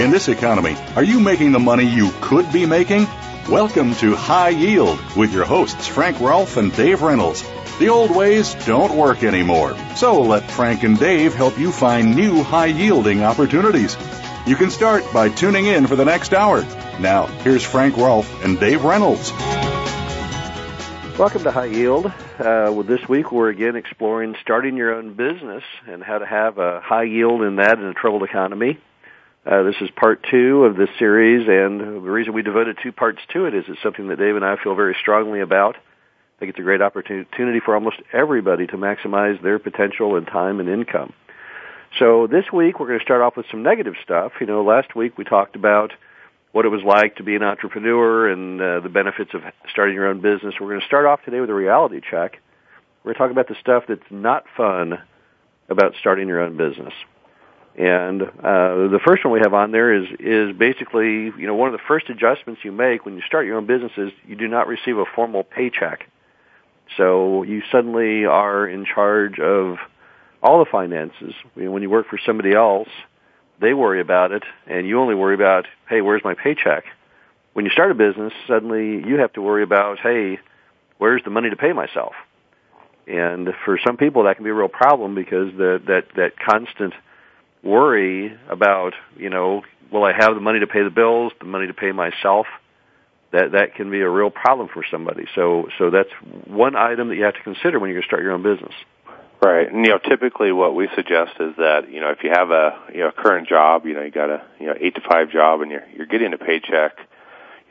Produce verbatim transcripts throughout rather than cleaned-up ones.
In this economy, are you making the money you could be making? Welcome to High Yield with your hosts Frank Rolfe and Dave Reynolds. The old ways don't work anymore, so let Frank and Dave help you find new high-yielding opportunities. You can start by tuning in for the next hour. Now, here's Frank Rolfe and Dave Reynolds. Welcome to High Yield. Uh, well, this week we're again exploring starting your own business and how to have a high yield in that in a troubled economy. Uh, this is part two of this series, and the reason we devoted two parts to it is it's something that Dave and I feel very strongly about. I think it's a great opportunity for almost everybody to maximize their potential in time and income. So this week we're going to start off with some negative stuff. You know, last week we talked about what it was like to be an entrepreneur and uh, the benefits of starting your own business. We're going to start off today with a reality check. We're going to talk about the stuff that's not fun about starting your own business. And uh the first one we have on there is is basically, you know, one of the first adjustments you make when you start your own business is you do not receive a formal paycheck. So you suddenly are in charge of all the finances. When you work for somebody else, they worry about it, and you only worry about, hey, where's my paycheck? When you start a business, suddenly you have to worry about, hey, where's the money to pay myself? And for some people, that can be a real problem because the, that that constant worry about, you know, will I have the money to pay the bills, the money to pay myself? That that can be a real problem for somebody. So so that's one item that you have to consider when you're going to start your own business. Right. And, you know, typically what we suggest is that, you know, if you have a, you know, current job, you know, you got a, you know, eight to five job and you're you're getting a paycheck,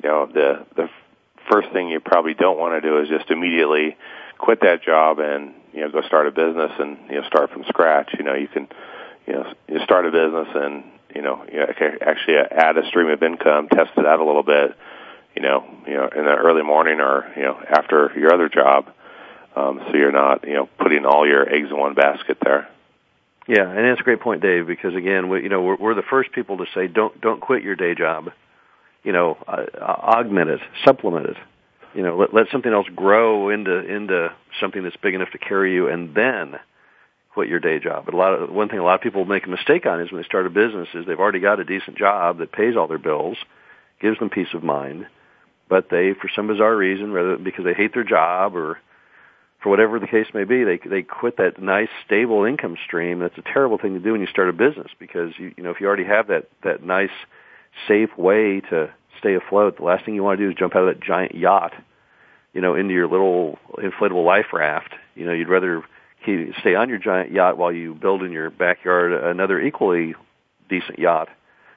you know, the the first thing you probably don't want to do is just immediately quit that job and, you know, go start a business and, you know, start from scratch. You know, you can You know, you start a business and, you know, you actually add a stream of income, test it out a little bit, you know, you know, in the early morning or, you know, after your other job. Um, so you're not, you know, putting all your eggs in one basket there. Yeah, and that's a great point, Dave, because again, we, you know, we're, we're the first people to say don't don't quit your day job. You know, uh, augment it, supplement it. You know, let, let something else grow into into something that's big enough to carry you, and then quit your day job. But a lot of one thing a lot of people make a mistake on is when they start a business is they've already got a decent job that pays all their bills, gives them peace of mind, but they, for some bizarre reason, rather because they hate their job or for whatever the case may be, they they quit that nice stable income stream. That's a terrible thing to do when you start a business because you you know if you already have that that nice safe way to stay afloat, the last thing you want to do is jump out of that giant yacht, you know, into your little inflatable life raft. You know, you'd rather you stay on your giant yacht while you build in your backyard another equally decent yacht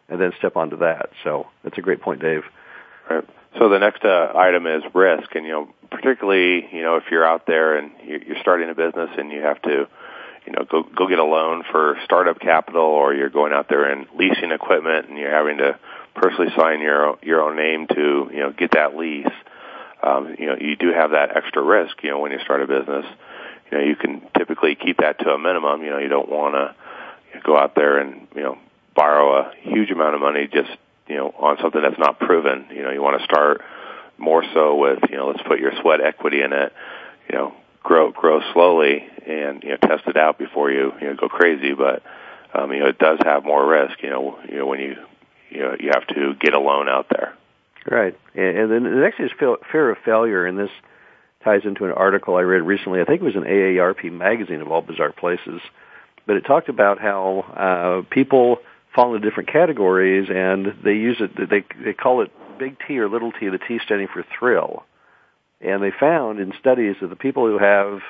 and then step onto that. So that's a great point, Dave. All right. So the next uh, item is risk. And, you know, particularly, you know, if you're out there and you're starting a business and you have to, you know, go, go get a loan for startup capital or you're going out there and leasing equipment and you're having to personally sign your, your own name to, you know, get that lease, um, you know, you do have that extra risk, you know, when you start a business. You know, you can typically keep that to a minimum. You know, you don't want to you know, go out there and, you know, borrow a huge amount of money just, you know, on something that's not proven. You know, you want to start more so with, you know, let's put your sweat equity in it, you know, grow grow slowly and, you know, test it out before you, you know, go crazy. But, um, you know, it does have more risk, you know, you know when you, you know, you have to get a loan out there. Right. And then the next is fear of failure in this. Ties into an article I read recently. I think it was an A A R P magazine of all bizarre places, but it talked about how uh, people fall into different categories, and they use it. They they call it big T or little T. The T standing for thrill, and they found in studies that the people who have,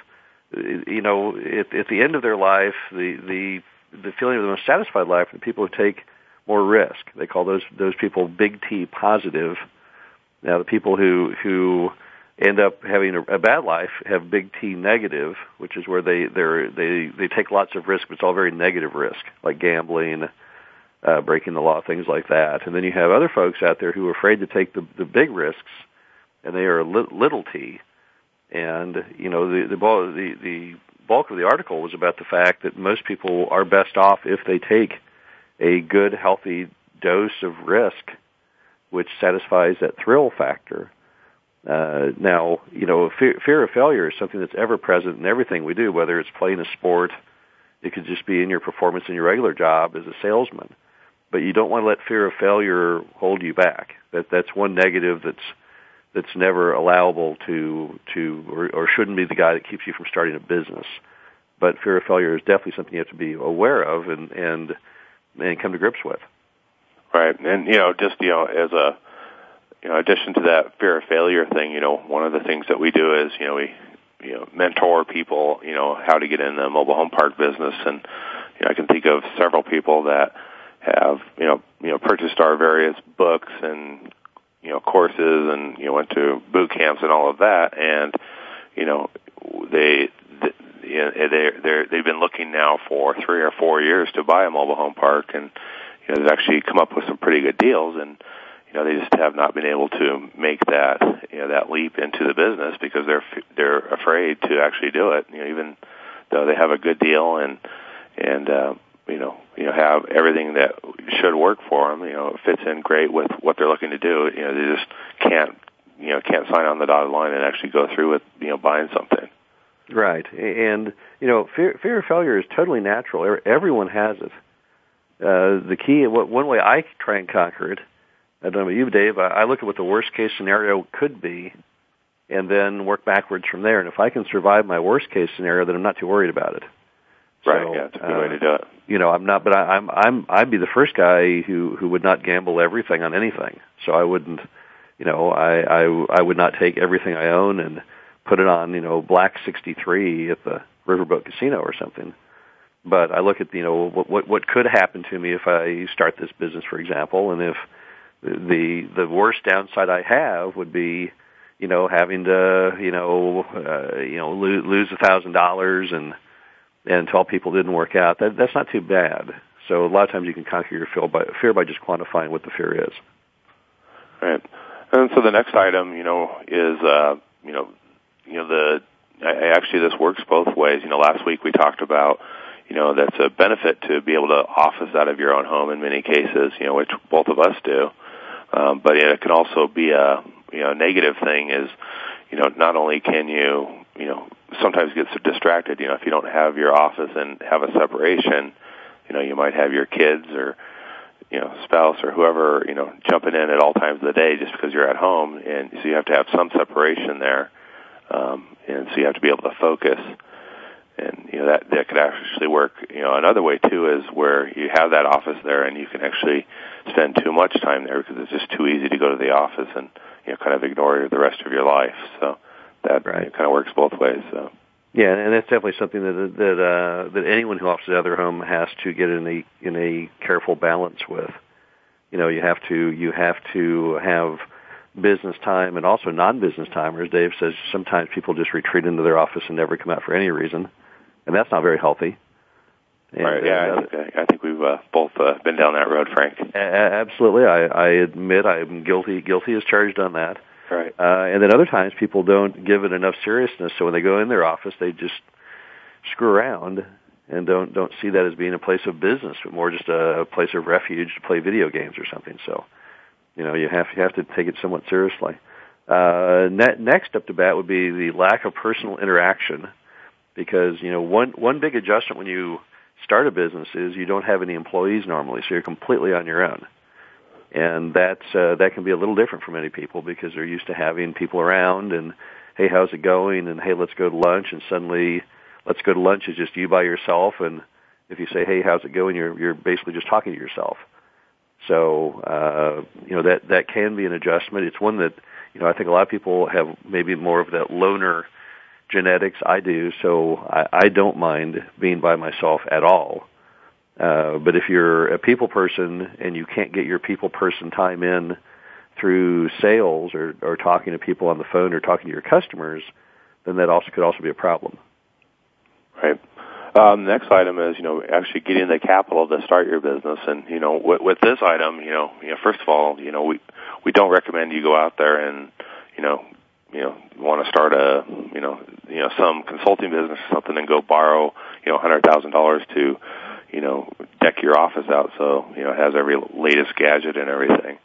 you know, at, at the end of their life, the the the feeling of the most satisfied life are the people who take more risk. They call those those people big T positive. Now, the people who who end up having a, a bad life have big T negative, which is where they they they take lots of risk, but it's all very negative risk, like gambling, uh, breaking the law, things like that. And then you have other folks out there who are afraid to take the, the big risks, and they are li- little T. And you know the the, ball, the the bulk of the article was about the fact that most people are best off if they take a good, healthy dose of risk, which satisfies that thrill factor. Uh, now, you know, fear, fear of failure is something that's ever present in everything we do, whether it's playing a sport, it could just be in your performance in your regular job as a salesman. But you don't want to let fear of failure hold you back. That that's one negative that's that's never allowable to to or, or shouldn't be the guy that keeps you from starting a business. But fear of failure is definitely something you have to be aware of and and, and come to grips with. Right, and you know, just you know, as a you know, addition to that fear of failure thing, you know, one of the things that we do is you know we you know mentor people, you know, how to get in the mobile home park business, and you know, I can think of several people that have you know you know purchased our various books and you know courses, and you know went to boot camps and all of that, and you know they. they They they've been looking now for three or four years to buy a mobile home park, and you know they've actually come up with some pretty good deals, and you know they just have not been able to make that you know that leap into the business because they're they're afraid to actually do it. You know, even though they have a good deal and and uh, you know you know have everything that should work for them, you know it fits in great with what they're looking to do. You know, they just can't you know can't sign on the dotted line and actually go through with you know buying something. Right, and you know, fear, fear of failure is totally natural. Everyone has it. Uh, the key, what one way I try and conquer it, I don't know about you, Dave. I look at what the worst case scenario could be, and then work backwards from there. And if I can survive my worst case scenario, then I'm not too worried about it. So, right, yeah, that's a good uh, way to do it. You know, I'm not, but I, I'm, I'm, I'd be the first guy who who would not gamble everything on anything. So I wouldn't, you know, I I, I would not take everything I own and put it on, you know, Black sixty-three at the Riverboat Casino or something. But I look at, you know, what what, what could happen to me if I start this business, for example, and if the the worst downside I have would be, you know, having to, you know, uh, you know, lo- lose a thousand dollars and and tell people it didn't work out. That that's not too bad. So a lot of times you can conquer your fear by fear by just quantifying what the fear is. All right. And so the next item, you know, is uh, you know. You know, the I, actually this works both ways. You know, last week we talked about, you know, that's a benefit to be able to office out of your own home in many cases, you know, which both of us do. Um, but it can also be a, you know, negative thing is, you know, not only can you, you know, sometimes get so distracted, you know, if you don't have your office and have a separation, you know, you might have your kids or, you know, spouse or whoever, you know, jumping in at all times of the day just because you're at home. And so you have to have some separation there. Um, and so you have to be able to focus, and you know that that could actually work. You know, another way too is where you have that office there, and you can actually spend too much time there because it's just too easy to go to the office and you know kind of ignore the rest of your life. So that right. you know, kind of works both ways. So. Yeah, and that's definitely something that that uh, that anyone who offices out of their home has to get in a in a careful balance with. You know, you have to you have to have. business time and also non-business time, or as Dave says, sometimes people just retreat into their office and never come out for any reason, and that's not very healthy. And, right, yeah, uh, I, think, I think we've uh, both uh, been down that road, Frank. A- absolutely. I, I admit I'm guilty. Guilty as charged on that. Right. Uh, and then other times people don't give it enough seriousness, so when they go in their office, they just screw around and don't, don't see that as being a place of business, but more just a place of refuge to play video games or something, so... You know, you have you have to take it somewhat seriously. Uh, ne- next up to bat would be the lack of personal interaction, because you know one one big adjustment when you start a business is you don't have any employees normally, so you're completely on your own, and that's uh, that can be a little different for many people because they're used to having people around and hey, how's it going? And hey, let's go to lunch. And suddenly, let's go to lunch is just you by yourself, and if you say hey, how's it going? You're you're basically just talking to yourself. So, uh, you know, that, that can be an adjustment. It's one that, you know, I think a lot of people have maybe more of that loner genetics. I do, so I, I don't mind being by myself at all. Uh, but if you're a people person and you can't get your people person time in through sales or, or talking to people on the phone or talking to your customers, then that also could also be a problem. Right. Um, the next item is, you know, actually getting the capital to start your business. And, you know, with, with this item, you know, you know, first of all, you know, we, we don't recommend you go out there and, you know, you know, want to start a, you know, you know, some consulting business or something and go borrow, you know, one hundred thousand dollars to, you know, deck your office out so, you know, it has every latest gadget and everything.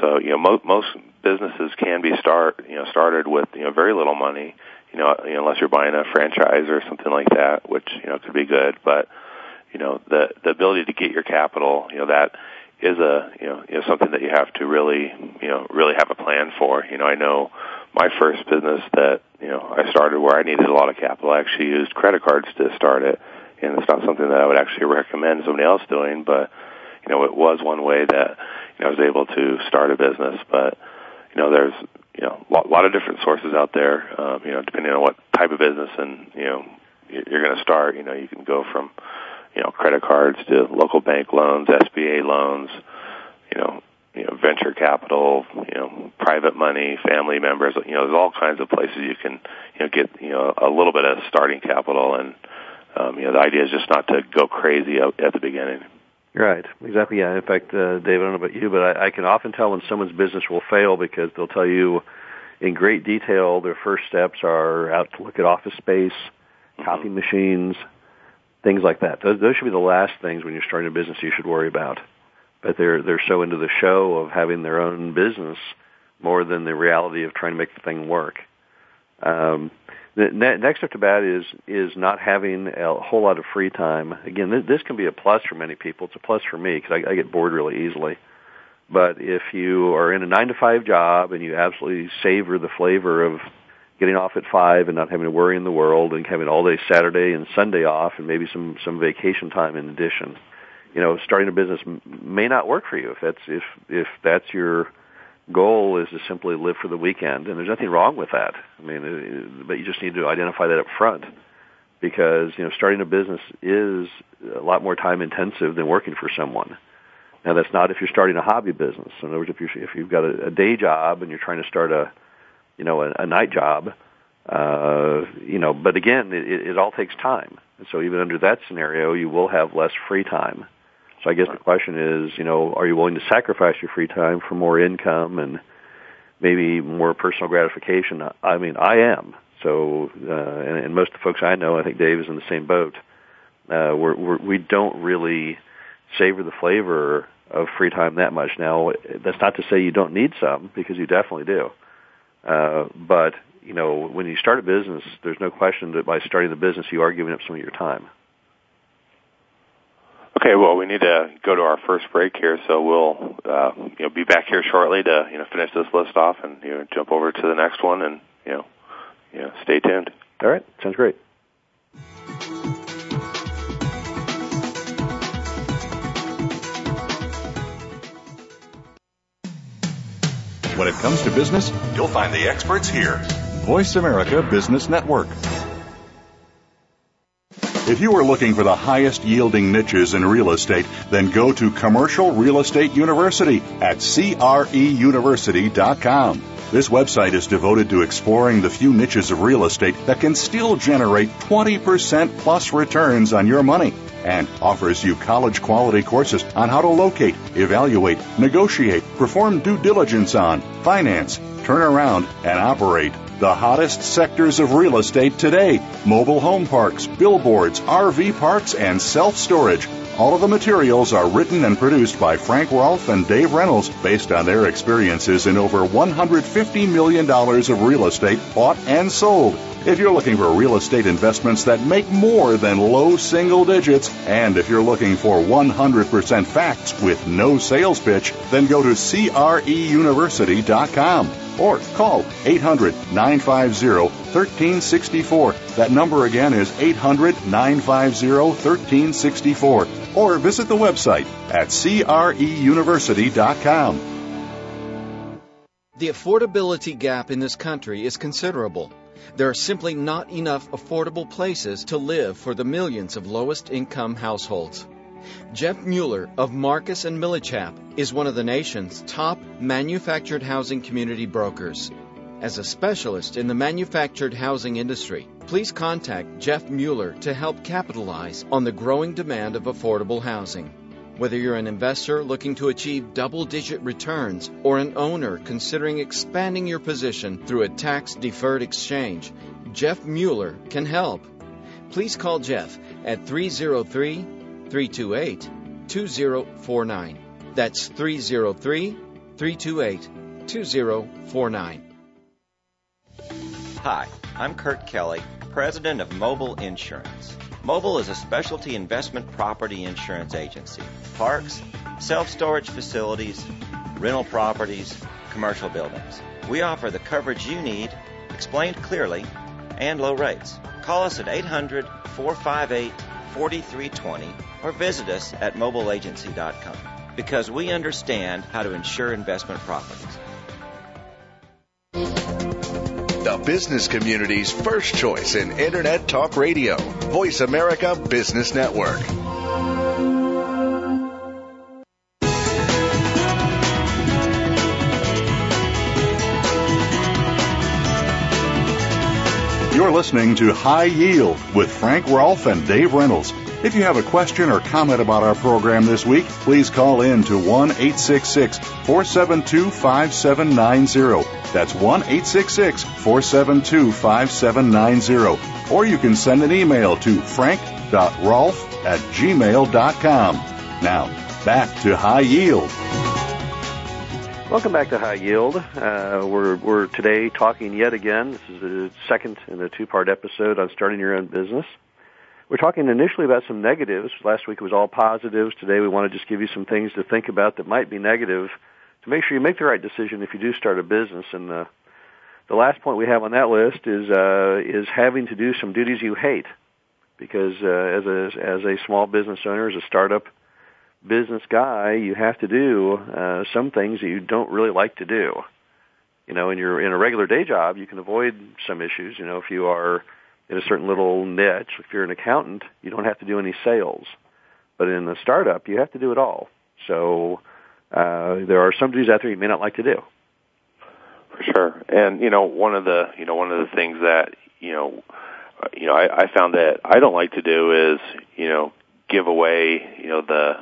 So, you know, mo- most businesses can be start, you know, started with, you know, very little money, you know, unless you're buying a franchise or something like that, which, you know, could be good. But, you know, the, the ability to get your capital, you know, that is a, you know, is something that you have to really, you know, really have a plan for. You know, I know my first business that, you know, I started where I needed a lot of capital, I actually used credit cards to start it. And it's not something that I would actually recommend somebody else doing, but, you know, it was one way that, you know, I was able to start a business. But, you know, there's, you know, a lot of different sources out there, um, you know, depending on what type of business and, you know, you're going to start. You know, you can go from, you know, credit cards to local bank loans, S B A loans, you know, you know, venture capital, you know, private money, family members. You know, there's all kinds of places you can, you know, get, you know, a little bit of starting capital. And, Um, you know, the idea is just not to go crazy out at the beginning. Right, exactly. Yeah. In fact, uh, Dave, I don't know about you, but I, I can often tell when someone's business will fail because they'll tell you in great detail their first steps are out to look at office space, mm-hmm. copy machines, things like that. Those, those should be the last things when you're starting a business you should worry about. But they're they're so into the show of having their own business more than the reality of trying to make the thing work. Um, the ne- next up to bat is is not having a whole lot of free time. Again, th- this can be a plus for many people. It's a plus for me because I, I get bored really easily. But if you are in a nine to five job and you absolutely savor the flavor of getting off at five and not having to worry in the world and having all day Saturday and Sunday off and maybe some, some vacation time in addition, you know, starting a business m- may not work for you if that's if if that's your goal is to simply live for the weekend, and there's nothing wrong with that. I mean, but you just need to identify that up front because, you know, starting a business is a lot more time intensive than working for someone. Now, that's not if you're starting a hobby business. In other words, if, you're, if you've got a, a day job and you're trying to start a, you know, a, a night job, uh, you know, but again, it, it all takes time. And so even under that scenario, you will have less free time. So I guess the question is, you know, are you willing to sacrifice your free time for more income and maybe more personal gratification? I mean, I am. So, uh, and, and most of the folks I know, I think Dave is in the same boat. Uh, we're, we're, we don't really savor the flavor of free time that much. Now, that's not to say you don't need some, because you definitely do. Uh, but, you know, when you start a business, there's no question that by starting the business, you are giving up some of your time. Okay, well, we need to go to our first break here, so we'll uh, you know, be back here shortly to you know finish this list off and you know, jump over to the next one, and you know, you know, stay tuned. All right, sounds great. When it comes to business, you'll find the experts here. Voice America Business Network. If you are looking for the highest yielding niches in real estate, then go to Commercial Real Estate University at C R E University dot com. This website is devoted to exploring the few niches of real estate that can still generate twenty percent plus returns on your money and offers you college quality courses on how to locate, evaluate, negotiate, perform due diligence on, finance, turn around, and operate the hottest sectors of real estate today: mobile home parks, billboards, R V parks, and self-storage. All of the materials are written and produced by Frank Rolfe and Dave Reynolds based on their experiences in over one hundred fifty million dollars of real estate bought and sold. If you're looking for real estate investments that make more than low single digits, and if you're looking for one hundred percent facts with no sales pitch, then go to C R E University dot com. Or call eight hundred, nine five zero, one three six four. That number again is eight hundred, nine five zero, one three six four. Or visit the website at C R E University dot com. The affordability gap in this country is considerable. There are simply not enough affordable places to live for the millions of lowest income households. Jeff Mueller of Marcus and Millichap is one of the nation's top manufactured housing community brokers. As a specialist in the manufactured housing industry, please contact Jeff Mueller to help capitalize on the growing demand of affordable housing. Whether you're an investor looking to achieve double-digit returns or an owner considering expanding your position through a tax-deferred exchange, Jeff Mueller can help. Please call Jeff at three oh three, three two eight, two oh four nine. That's three oh three, three two eight, two oh four nine. Hi, I'm Kurt Kelly, president of Mobile Insurance. Mobile is a specialty investment property insurance agency. Parks, self-storage facilities, rental properties, commercial buildings. We offer the coverage you need, explained clearly, and low rates. Call us at eight hundred, four five eight, four three two zero or visit us at mobile agency dot com, because we understand how to insure investment properties. The business community's first choice in Internet Talk Radio, Voice America Business Network. You're listening to High Yield with Frank Rolfe and Dave Reynolds. If you have a question or comment about our program this week, please call in to one eight six six, four seven two, five seven nine zero. That's one eight six six, four seven two, five seven nine zero. Or you can send an email to frank dot rolfe at gmail dot com. Now, back to High Yield. Welcome back to High Yield. Uh, we're, we're today talking yet again. This is the second in a two-part episode on starting your own business. We're talking initially about some negatives. Last week it was all positives. Today we want to just give you some things to think about that might be negative to make sure you make the right decision if you do start a business. And uh, the last point we have on that list is uh, is having to do some duties you hate, because uh, as a as a small business owner, as a startup business guy, you have to do uh, some things that you don't really like to do. You know, in your in a regular day job, you can avoid some issues. You know, if you are in a certain little niche, if you're an accountant, you don't have to do any sales. But in a startup, you have to do it all. So uh, there are some duties out there you may not like to do. For sure. And, you know, one of the, you know, one of the things that, you know, uh, you know, I, I found that I don't like to do is, you know, give away, you know, the,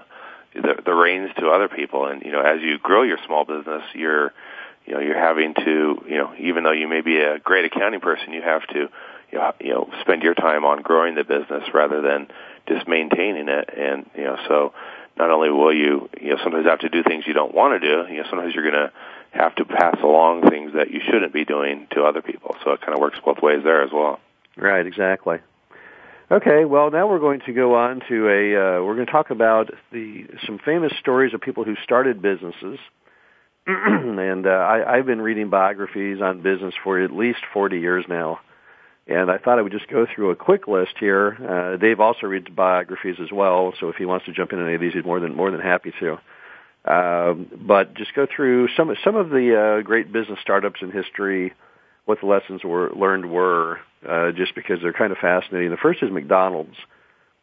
the, the reins to other people. And, you know, as you grow your small business, you're, you know, you're having to, you know, even though you may be a great accounting person, you have to, you know, spend your time on growing the business rather than just maintaining it. And, you know, so not only will you, you know, sometimes have to do things you don't want to do, you know, sometimes you're going to have to pass along things that you shouldn't be doing to other people. So it kind of works both ways there as well. Right, exactly. Okay, well, now we're going to go on to a, uh, we're going to talk about the some famous stories of people who started businesses. and uh, I, I've been reading biographies on business for at least forty years now. And I thought I would just go through a quick list here. Uh, Dave also reads biographies as well, so if he wants to jump into any of these, he's more than more than happy to. Um, but just go through some some of the uh, great business startups in history, what the lessons were learned were, uh, just because they're kind of fascinating. The first is McDonald's.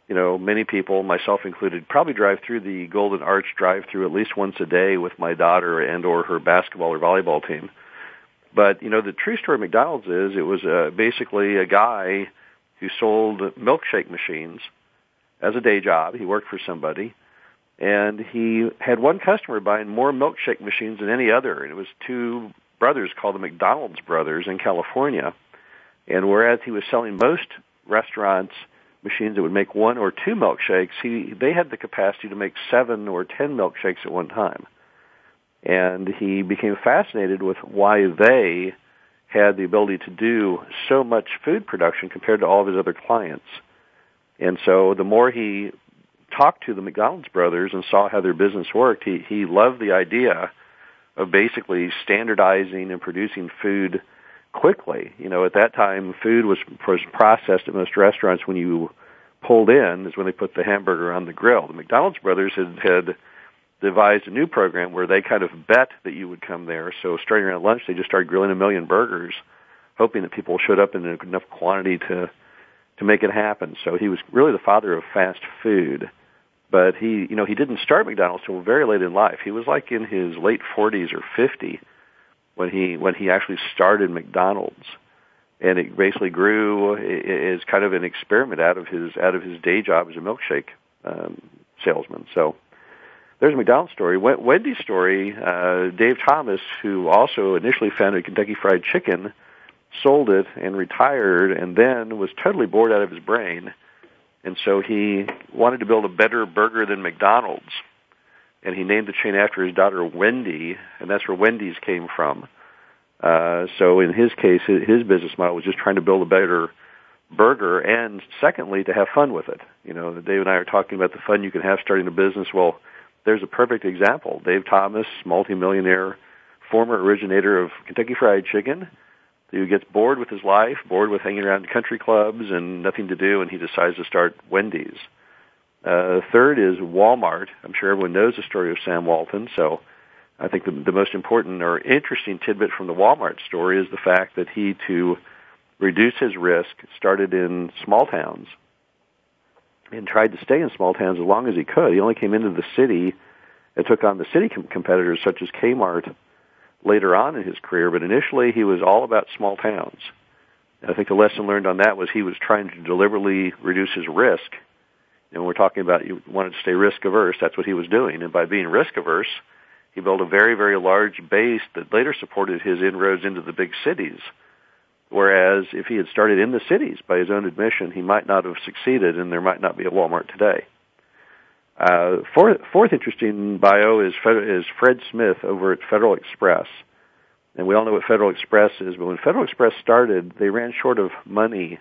You know, many people, myself included, probably drive through the Golden Arch drive-through at least once a day with my daughter and or her basketball or volleyball team. But, you know, the true story of McDonald's is it was uh, basically a guy who sold milkshake machines as a day job. He worked for somebody, and he had one customer buying more milkshake machines than any other, and it was two brothers called the McDonald's brothers in California. And whereas he was selling most restaurants machines that would make one or two milkshakes, he they had the capacity to make seven or ten milkshakes at one time. And he became fascinated with why they had the ability to do so much food production compared to all of his other clients. And so the more he talked to the McDonald's brothers and saw how their business worked, he, he loved the idea of basically standardizing and producing food quickly. You know, at that time, food was, was processed at most restaurants when you pulled in, is when they put the hamburger on the grill. The McDonald's brothers had... had devised a new program where they kind of bet that you would come there. So starting around lunch, they just started grilling a million burgers, hoping that people showed up in enough quantity to to make it happen. So he was really the father of fast food. But he, you know, he didn't start McDonald's till very late in life. He was like in his late forties or fifty when he when he actually started McDonald's, and it basically grew as kind of an experiment out of his out of his day job as a milkshake um, salesman. So there's a McDonald's story. Wendy's story. Uh, Dave Thomas, who also initially founded Kentucky Fried Chicken, sold it and retired, and then was totally bored out of his brain. And so he wanted to build a better burger than McDonald's, and he named the chain after his daughter Wendy, and that's where Wendy's came from. Uh, so in his case, his business model was just trying to build a better burger, and secondly, to have fun with it. You know, Dave and I are talking about the fun you can have starting a business. Well, there's a perfect example. Dave Thomas, multimillionaire, former originator of Kentucky Fried Chicken, who gets bored with his life, bored with hanging around country clubs and nothing to do, and he decides to start Wendy's. Uh, third is Walmart. I'm sure everyone knows the story of Sam Walton, so I think the, the most important or interesting tidbit from the Walmart story is the fact that he, to reduce his risk, started in small towns and tried to stay in small towns as long as he could. He only came into the city and took on the city com- competitors such as Kmart later on in his career, but initially he was all about small towns. And I think the lesson learned on that was he was trying to deliberately reduce his risk. And when we're talking about you wanted to stay risk-averse, that's what he was doing. And by being risk-averse, he built a very, very large base that later supported his inroads into the big cities. Whereas if he had started in the cities, by his own admission, he might not have succeeded, and there might not be a Walmart today. Uh, fourth, fourth interesting bio is, is Fred Smith over at Federal Express. And we all know what Federal Express is, but when Federal Express started, they ran short of money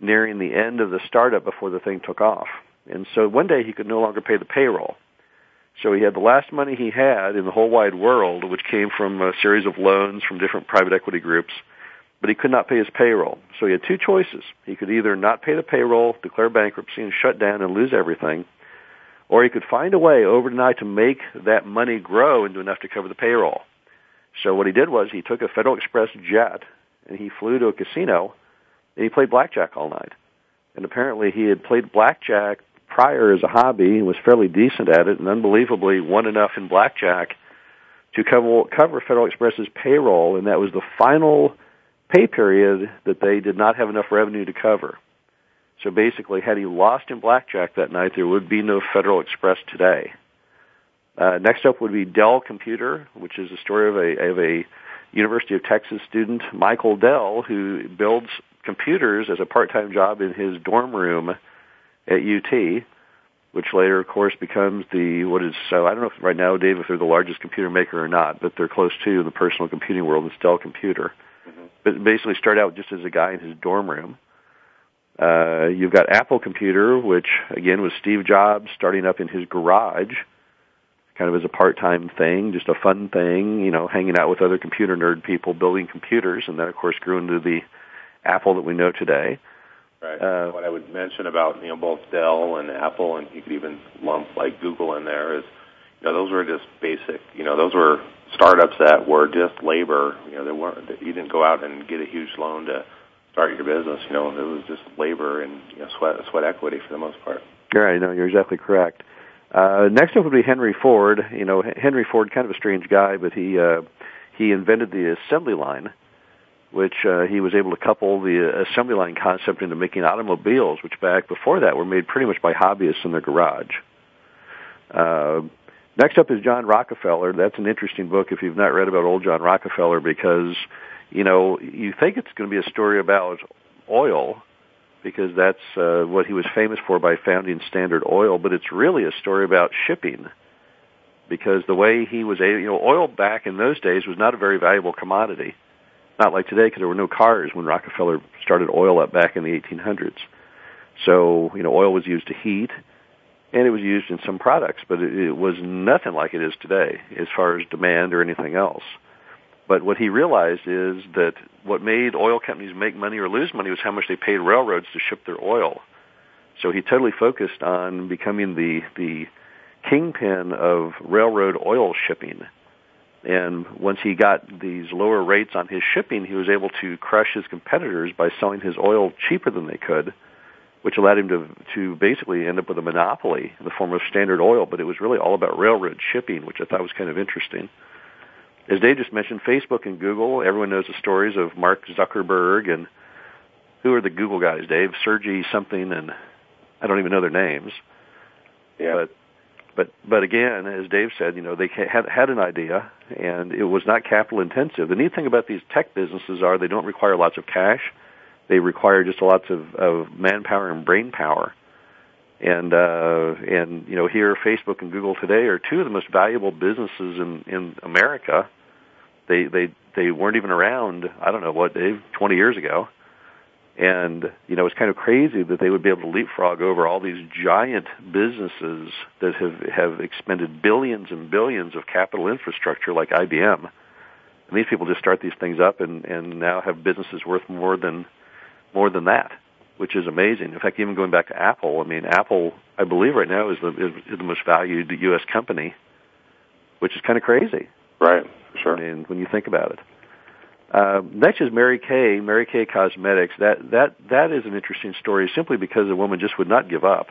nearing the end of the startup before the thing took off. And so one day he could no longer pay the payroll. So he had the last money he had in the whole wide world, which came from a series of loans from different private equity groups, but he could not pay his payroll. So he had two choices. He could either not pay the payroll, declare bankruptcy, and shut down and lose everything, or he could find a way overnight to make that money grow into enough to cover the payroll. So what he did was he took a Federal Express jet, and he flew to a casino, and he played blackjack all night. And apparently he had played blackjack prior as a hobby and was fairly decent at it, and unbelievably won enough in blackjack to cover, cover Federal Express's payroll, and that was the final pay period that they did not have enough revenue to cover. So basically, had he lost in blackjack that night, there would be no Federal Express today. Uh, next up would be Dell Computer, which is the story of a, of a University of Texas student, Michael Dell, who builds computers as a part-time job in his dorm room at U T, which later, of course, becomes the, what is, so I don't know if right now, Dave, if they're the largest computer maker or not, but they're close to in the personal computing world, it's Dell Computer. Mm-hmm. But basically started out just as a guy in his dorm room. Uh, you've got Apple Computer, which, again, was Steve Jobs starting up in his garage, kind of as a part-time thing, just a fun thing, you know, hanging out with other computer nerd people, building computers, and that, of course, grew into the Apple that we know today. Right. Uh, what I would mention about, you know, both Dell and Apple, and you could even lump, like, Google in there, is, you know, those were just basic, you know, those were startups that were just labor. You know, they weren't, you didn't go out and get a huge loan to start your business. You know, it was just labor and, you know, sweat sweat equity for the most part. Right, no, you're exactly correct. Uh, next up would be Henry Ford. You know, Henry Ford, kind of a strange guy, but he uh, he invented the assembly line, which uh, he was able to couple the assembly line concept into making automobiles, which back before that were made pretty much by hobbyists in their garage. Uh, next up is John Rockefeller. That's an interesting book if you've not read about old John Rockefeller, because you know, you think it's going to be a story about oil because that's uh, what he was famous for by founding Standard Oil, but it's really a story about shipping because the way he was able, you know, oil back in those days was not a very valuable commodity, not like today because there were no cars when Rockefeller started oil up back in the eighteen hundreds. So, you know, oil was used to heat and it was used in some products, but it, it was nothing like it is today as far as demand or anything else. But what he realized is that what made oil companies make money or lose money was how much they paid railroads to ship their oil. So he totally focused on becoming the the kingpin of railroad oil shipping. And once he got these lower rates on his shipping, he was able to crush his competitors by selling his oil cheaper than they could which allowed him to to basically end up with a monopoly in the form of Standard Oil, but it was really all about railroad shipping, which I thought was kind of interesting. As Dave just mentioned, Facebook and Google, everyone knows the stories of Mark Zuckerberg and who are the Google guys, Dave? Sergey something, and I don't even know their names. Yeah. But, but, but again, as Dave said, you know, they had, had an idea, and it was not capital intensive. The neat thing about these tech businesses are they don't require lots of cash. They require just lots of, of manpower and brain power. And, uh, and, you know, here Facebook and Google today are two of the most valuable businesses in, in America. They, they, they weren't even around, I don't know what, Dave, twenty years ago. And, you know, it's kind of crazy that they would be able to leapfrog over all these giant businesses that have, have expended billions and billions of capital infrastructure like I B M. And these people just start these things up and, and now have businesses worth more than, more than that, which is amazing. In fact, even going back to Apple, I mean, Apple, I believe right now is the, is the most valued U S company, which is kind of crazy. Right, sure. I mean, when you think about it. Uh, next is Mary Kay, Mary Kay Cosmetics. That, that, that is an interesting story simply because the woman just would not give up.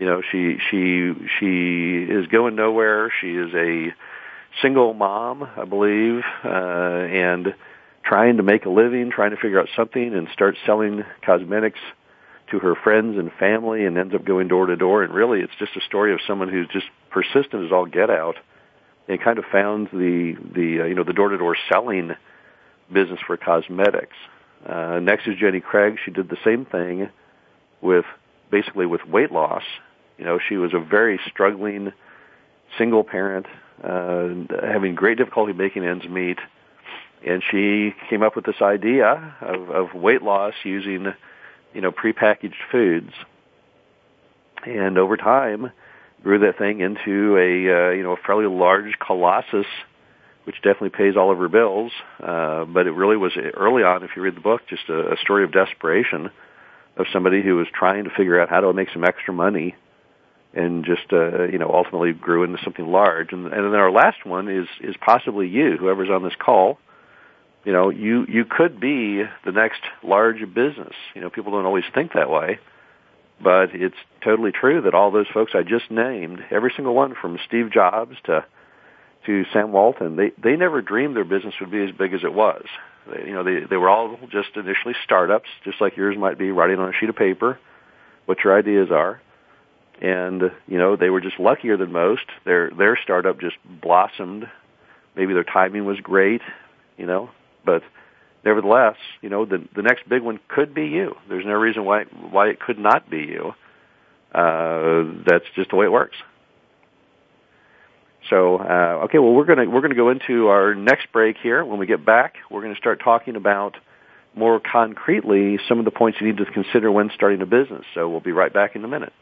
You know, she, she, she is going nowhere. She is a single mom, I believe, uh, and trying to make a living, trying to figure out something, and start selling cosmetics to her friends and family, and ends up going door to door. And really, it's just a story of someone who's just persistent as all get out, and kind of found the the uh, you know the door to door selling business for cosmetics. Uh, next is Jenny Craig. She did the same thing with basically with weight loss. You know, she was a very struggling single parent, uh, having great difficulty making ends meet. And she came up with this idea of, of weight loss using, you know, prepackaged foods. And over time, grew that thing into a, uh, you know, a fairly large colossus, which definitely pays all of her bills. Uh, but it really was early on, if you read the book, just a, a story of desperation of somebody who was trying to figure out how do I make some extra money, and just, uh, you know, ultimately grew into something large. And, and then our last one is, is possibly you, whoever's on this call. You know, you, you could be the next large business. You know, people don't always think that way, but it's totally true that all those folks I just named, every single one from Steve Jobs to to Sam Walton, they, they never dreamed their business would be as big as it was. They, you know, they, they were all just initially startups, just like yours might be, writing on a sheet of paper what your ideas are. And, you know, they were just luckier than most. Their, their startup just blossomed. Maybe their timing was great, you know. But nevertheless, you know, the, the next big one could be you. There's no reason why why it could not be you. Uh, that's just the way it works. So, uh, okay, well, we're gonna we're gonna go into our next break here. When we get back, we're gonna start talking about more concretely some of the points you need to consider when starting a business. So we'll be right back in a minute.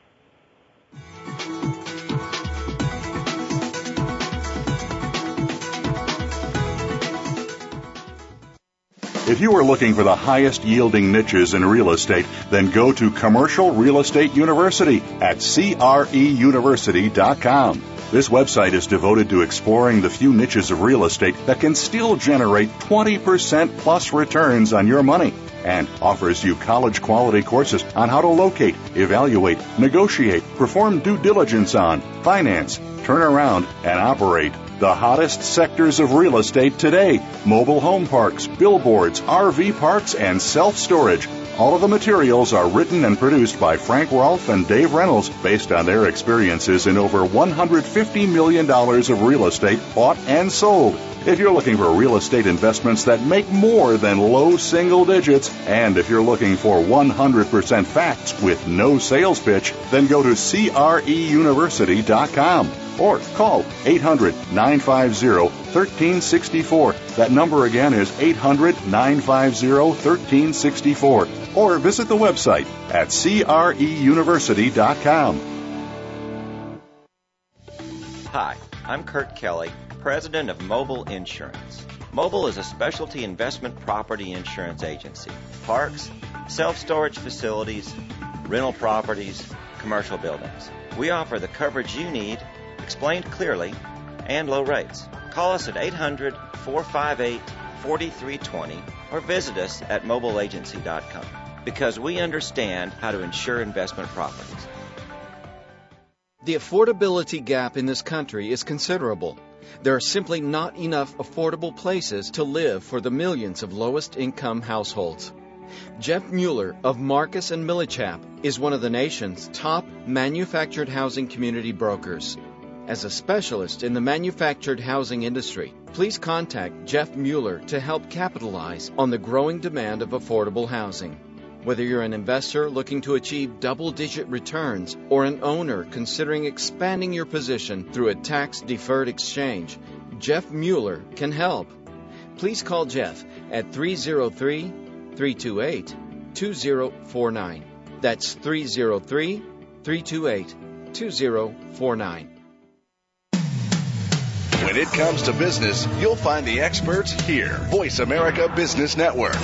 If you are looking for the highest yielding niches in real estate, then go to Commercial Real Estate University at C R E University dot com. This website is devoted to exploring the few niches of real estate that can still generate twenty percent plus returns on your money, and offers you college quality courses on how to locate, evaluate, negotiate, perform due diligence on, finance, turn around, and operate the hottest sectors of real estate today: mobile home parks, billboards, R V parks, and self-storage. All of the materials are written and produced by Frank Rolfe and Dave Reynolds based on their experiences in over one hundred fifty million dollars of real estate bought and sold. If you're looking for real estate investments that make more than low single digits, and if you're looking for one hundred percent facts with no sales pitch, then go to C R E University dot com. Or call eight hundred, nine five zero, one three six four. That number again is eight hundred, nine five zero, one three six four. Or visit the website at C R E University dot com. Hi, I'm Kurt Kelly, president of Mobile Insurance. Mobile is a specialty investment property insurance agency. Parks, self-storage facilities, rental properties, commercial buildings. We offer the coverage you need, explained clearly, and low rates. Call us at eight hundred, four five eight, four three two zero or visit us at mobile agency dot com. because we understand how to insure investment properties. The affordability gap in this country is considerable. There are simply not enough affordable places to live for the millions of lowest-income households. Jeff Mueller of Marcus and Millichap is one of the nation's top manufactured housing community brokers. As a specialist in the manufactured housing industry, please contact Jeff Mueller to help capitalize on the growing demand of affordable housing. Whether you're an investor looking to achieve double-digit returns or an owner considering expanding your position through a tax-deferred exchange, Jeff Mueller can help. Please call Jeff at three oh three, three two eight, two oh four nine. That's three oh three, three two eight, two oh four nine. When it comes to business, you'll find the experts here. Voice America Business Network.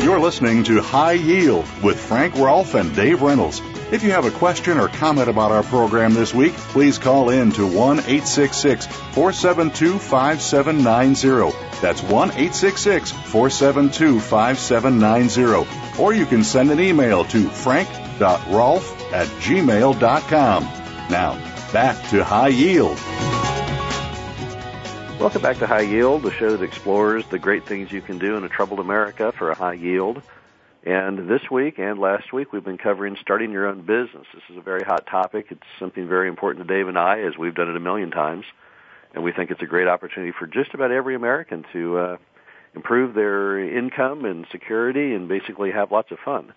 You're listening to High Yield with Frank Rolfe and Dave Reynolds. If you have a question or comment about our program this week, please call in to one eight six six, four seven two, five seven nine zero. That's one eight six six, four seven two, five seven nine zero. Or you can send an email to frank.rolfe at gmail dot com. Now, back to High Yield. Welcome back to High Yield, the show that explores the great things you can do in a troubled America for a high yield. And this week and last week, we've been covering starting your own business. This is a very hot topic. It's something very important to Dave and I, as we've done it a million times. And we think it's a great opportunity for just about every American to uh, improve their income and security and basically have lots of fun.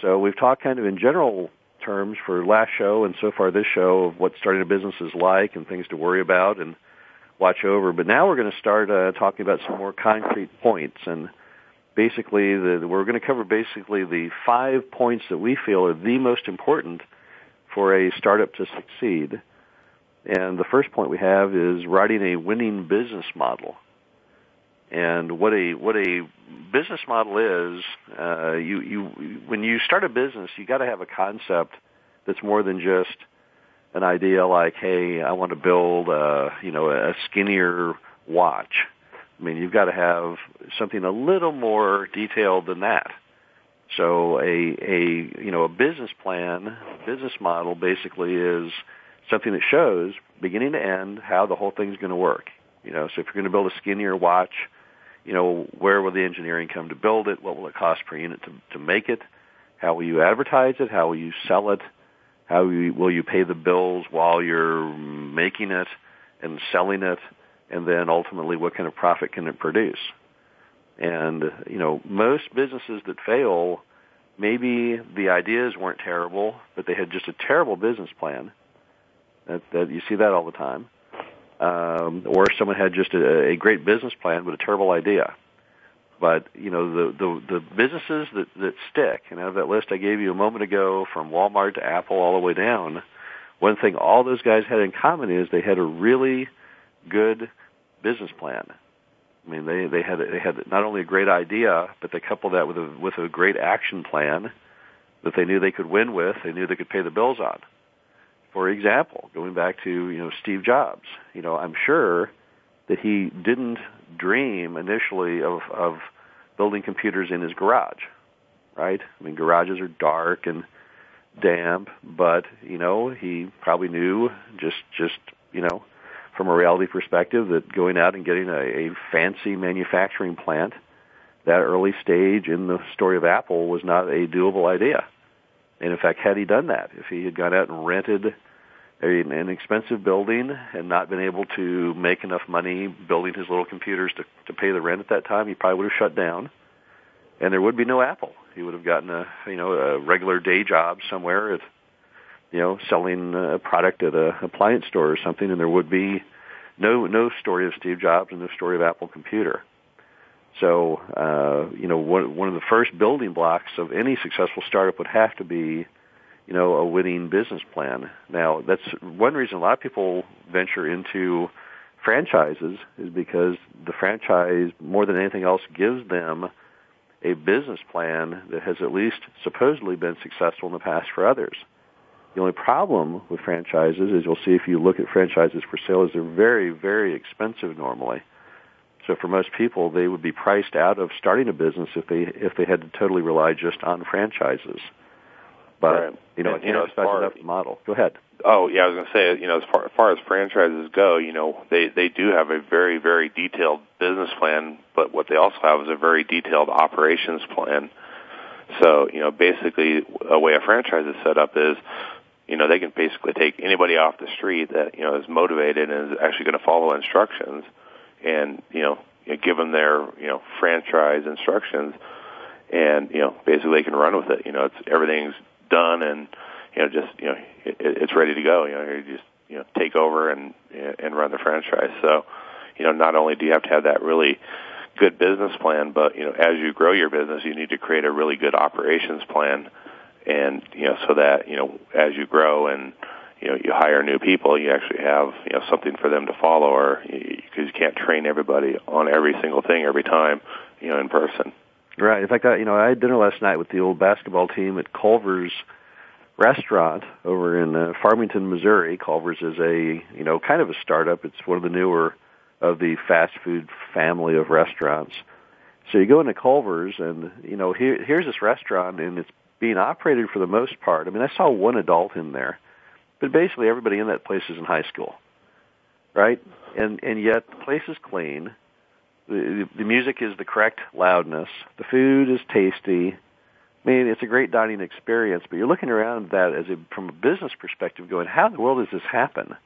So we've talked kind of in general terms for last show and so far this show of what starting a business is like and things to worry about and watch over. But now we're going to start uh, talking about some more concrete points, and basically the, we're going to cover basically the five points that we feel are the most important for a startup to succeed. And the first point we have is writing a winning business model. And what a what a business model is, uh, you you when you start a business, you got to have a concept that's more than just an idea like, hey, I want to build a, you know, a skinnier watch. I mean, you've got to have something a little more detailed than that. So a, a you know, a business plan, a business model basically is something that shows beginning to end how the whole thing's going to work. You know, so if you're going to build a skinnier watch, you know, where will the engineering come to build it? What will it cost per unit to, to make it? How will you advertise it? How will you sell it? How will you pay the bills while you're making it and selling it? And then ultimately, what kind of profit can it produce? And, you know, most businesses that fail, maybe the ideas weren't terrible, but they had just a terrible business plan. That, that you see that all the time. Um, or someone had just a, a great business plan but a terrible idea. But, you know, the, the, the businesses that, that stick, and out of that list I gave you a moment ago from Walmart to Apple all the way down, one thing all those guys had in common is they had a really good business plan. I mean, they, they had they had not only a great idea, but they coupled that with a, with a great action plan that they knew they could win with, they knew they could pay the bills on. For example, going back to, you know, Steve Jobs, you know, I'm sure that he didn't dream initially of, of building computers in his garage, right? I mean, garages are dark and damp, but, you know, he probably knew just, just you know, from a reality perspective that going out and getting a, a fancy manufacturing plant that early stage in the story of Apple was not a doable idea. And, in fact, had he done that, if he had gone out and rented an expensive building and not been able to make enough money building his little computers to, to pay the rent at that time, he probably would have shut down, and there would be no Apple. He would have gotten a you know a regular day job somewhere, at, you know, selling a product at a appliance store or something, and there would be no no story of Steve Jobs and no story of Apple Computer. So uh, you know one one of the first building blocks of any successful startup would have to be, you know, a winning business plan. Now, that's one reason a lot of people venture into franchises is because the franchise, more than anything else, gives them a business plan that has at least supposedly been successful in the past for others. The only problem with franchises is you'll see if you look at franchises for sale is they're very, very expensive normally. So for most people, they would be priced out of starting a business if they if they had to totally rely just on franchises. But, right. you know, and, you know, it's not enough model. Go ahead. Oh, yeah, I was going to say, you know, as far, as far as franchises go, you know, they, they do have a very, very detailed business plan, but what they also have is a very detailed operations plan. So, you know, basically a way a franchise is set up is, you know, they can basically take anybody off the street that, you know, is motivated and is actually going to follow instructions and, you know, give them their, you know, franchise instructions and, you know, basically they can run with it. You know, it's everything's done and, you know, just, you know, it, it's ready to go. You know, you just, you know, take over and and run the franchise. So, you know, not only do you have to have that really good business plan, but, you know, as you grow your business, you need to create a really good operations plan. And, you know, so that, you know, as you grow and, you know, you hire new people, you actually have, you know, something for them to follow, or because you can't train everybody on every single thing every time, you know, in person. Right. In fact, I, you know, I had dinner last night with the old basketball team at Culver's restaurant over in uh, Farmington, Missouri. Culver's is a, you know, kind of a startup. It's one of the newer of the fast food family of restaurants. So you go into Culver's and, you know, here, here's this restaurant and it's being operated for the most part. I mean, I saw one adult in there, but basically everybody in that place is in high school, right? And and yet the place is clean. The, the music is the correct loudness. The food is tasty. I mean, it's a great dining experience, but you're looking around that as a, from a business perspective going, how in the world does this happen?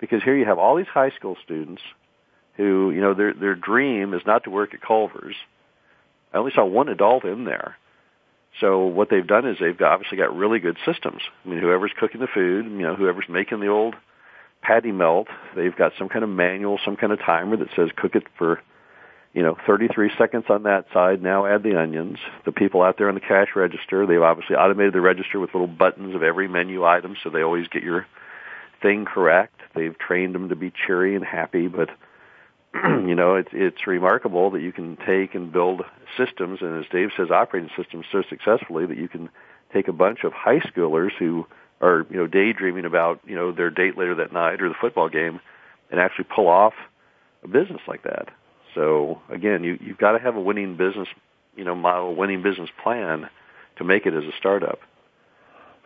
Because here you have all these high school students who, you know, their their dream is not to work at Culver's. I only saw one adult in there. So what they've done is they've obviously got really good systems. I mean, whoever's cooking the food, you know, whoever's making the old patty melt, they've got some kind of manual, some kind of timer that says cook it for, you know, thirty-three seconds on that side. Now add the onions. The people out there on the cash register, they've obviously automated the register with little buttons of every menu item, so they always get your thing correct. They've trained them to be cheery and happy, but you know, it's it's remarkable that you can take and build systems, and as Dave says, operating systems so successfully that you can take a bunch of high schoolers who are, you know, daydreaming about, you know, their date later that night or the football game and actually pull off a business like that. So, again, you, you've got to have a winning business, you know, model, winning business plan to make it as a startup.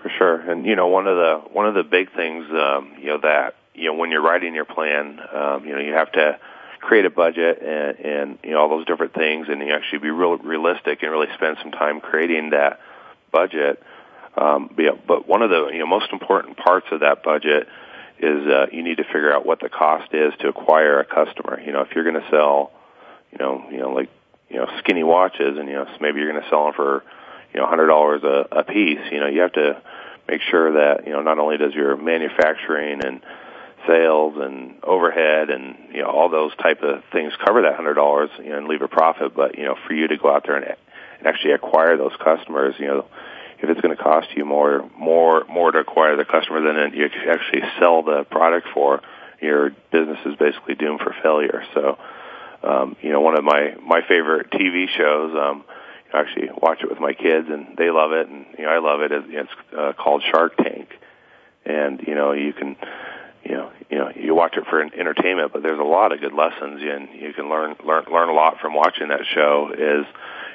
For sure. And, you know, one of the, one of the big things, um, you know, that, you know, when you're writing your plan, um, you know, you have to create a budget and, and, you know, all those different things, and you actually be real realistic and really spend some time creating that budget. Um, but, you know, but one of the, you know, most important parts of that budget is uh, you need to figure out what the cost is to acquire a customer. You know, if you're going to sell, you know, you know, like, you know, skinny watches, and, you know, maybe you're going to sell them for, you know, one hundred dollars a, a piece. You know, you have to make sure that, you know, not only does your manufacturing and sales and overhead and, you know, all those type of things cover that one hundred dollars, you know, and leave a profit. But, you know, for you to go out there and, and actually acquire those customers, you know, if it's going to cost you more, more, more to acquire the customer than you actually sell the product for, your business is basically doomed for failure. So, um, you know, one of my, my favorite T V shows, um, I actually watch it with my kids and they love it. And, you know, I love it. It's uh, called Shark Tank. And, you know, you can, You know, you know, you watch it for entertainment, but there's a lot of good lessons, and you can learn learn learn a lot from watching that show. Is,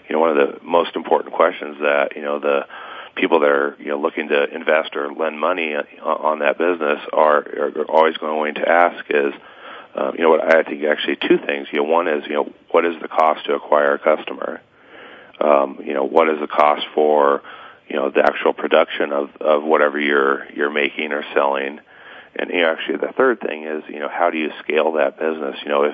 you know, one of the most important questions that, you know, the people that are, you know, looking to invest or lend money on that business are, are always going to ask is, uh, you know, what I think actually two things. You know, one is, you know, what is the cost to acquire a customer? Um, you know, what is the cost for, you know, the actual production of of whatever you're you're making or selling? And, you know, actually the third thing is, you know, how do you scale that business? You know, if,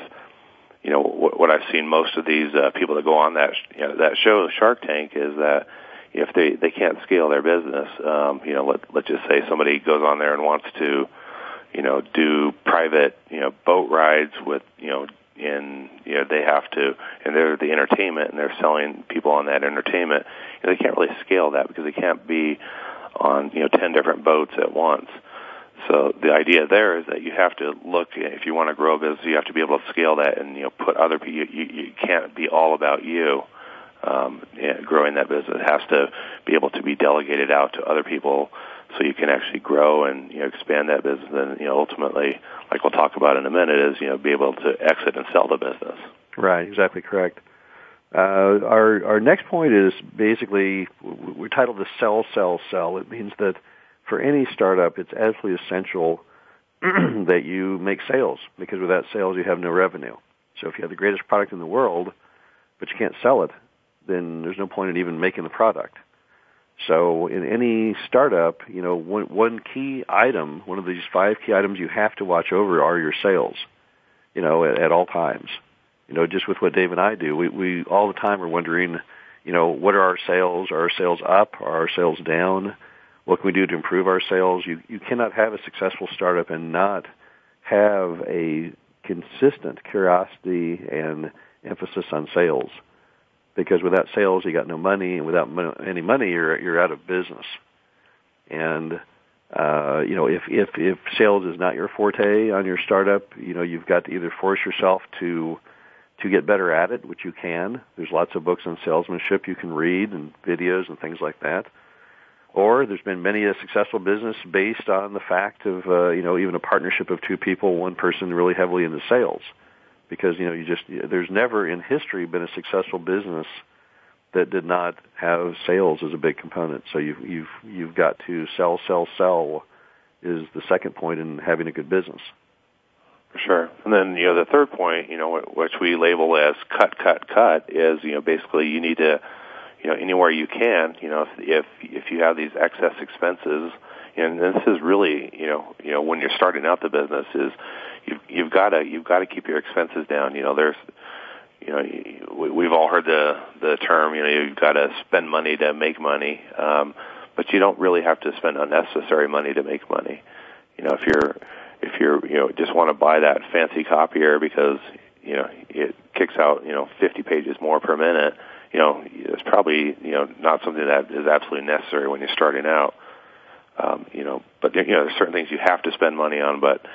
you know, what, what I've seen most of these uh, people that go on that, you know, that show, Shark Tank, is that if they, they can't scale their business, um, you know, let, let's just say somebody goes on there and wants to, you know, do private, you know, boat rides with, you know, in, you know, they have to, and they're the entertainment and they're selling people on that entertainment. You know, they can't really scale that because they can't be on, you know, ten different boats at once. So the idea there is that you have to look, if you want to grow a business, you have to be able to scale that and, you know, put other people, you, you, you can't be all about you um, you know, growing that business. It has to be able to be delegated out to other people so you can actually grow and, you know, expand that business and, you know, ultimately, like we'll talk about in a minute, is, you know, be able to exit and sell the business. Right, exactly correct. Uh, our our next point is basically we're titled the sell, sell, sell. It means that for any startup, it's absolutely essential that you make sales, because without sales, you have no revenue. So if you have the greatest product in the world, but you can't sell it, then there's no point in even making the product. So in any startup, you know, one, one key item, one of these five key items you have to watch over are your sales, you know, at, at all times. You know, just with what Dave and I do, we, we all the time are wondering, you know, what are our sales? Are our sales up? Are our sales down? What can we do to improve our sales? You you cannot have a successful startup and not have a consistent curiosity and emphasis on sales, because without sales, you got no money, and without mo- any money, you're you're out of business. And uh, you know, if if if sales is not your forte on your startup, you know, you've got to either force yourself to to get better at it, which you can. There's lots of books on salesmanship you can read and videos and things like that. Or there's been many a successful business based on the fact of, uh, you know, even a partnership of two people, one person really heavily into sales. Because, you know, you just, there's never in history been a successful business that did not have sales as a big component. So you've, you've, you've got to sell, sell, sell is the second point in having a good business. Sure. And then, you know, the third point, you know, which we label as cut, cut, cut is, you know, basically you need to, you know, anywhere you can, you know, if, if, if you have these excess expenses, and this is really, you know, you know, when you're starting out the business is you've, you've got to, you've got to keep your expenses down. You know, there's, you know, we've all heard the, the term, you know, you've got to spend money to make money. Um, but you don't really have to spend unnecessary money to make money. You know, if you're, if you're, you know, just want to buy that fancy copier because, you know, it kicks out, you know, fifty pages more per minute, you know, it's probably, you know, not something that is absolutely necessary when you're starting out. Um, you know, but, you know, there's certain things you have to spend money on, but,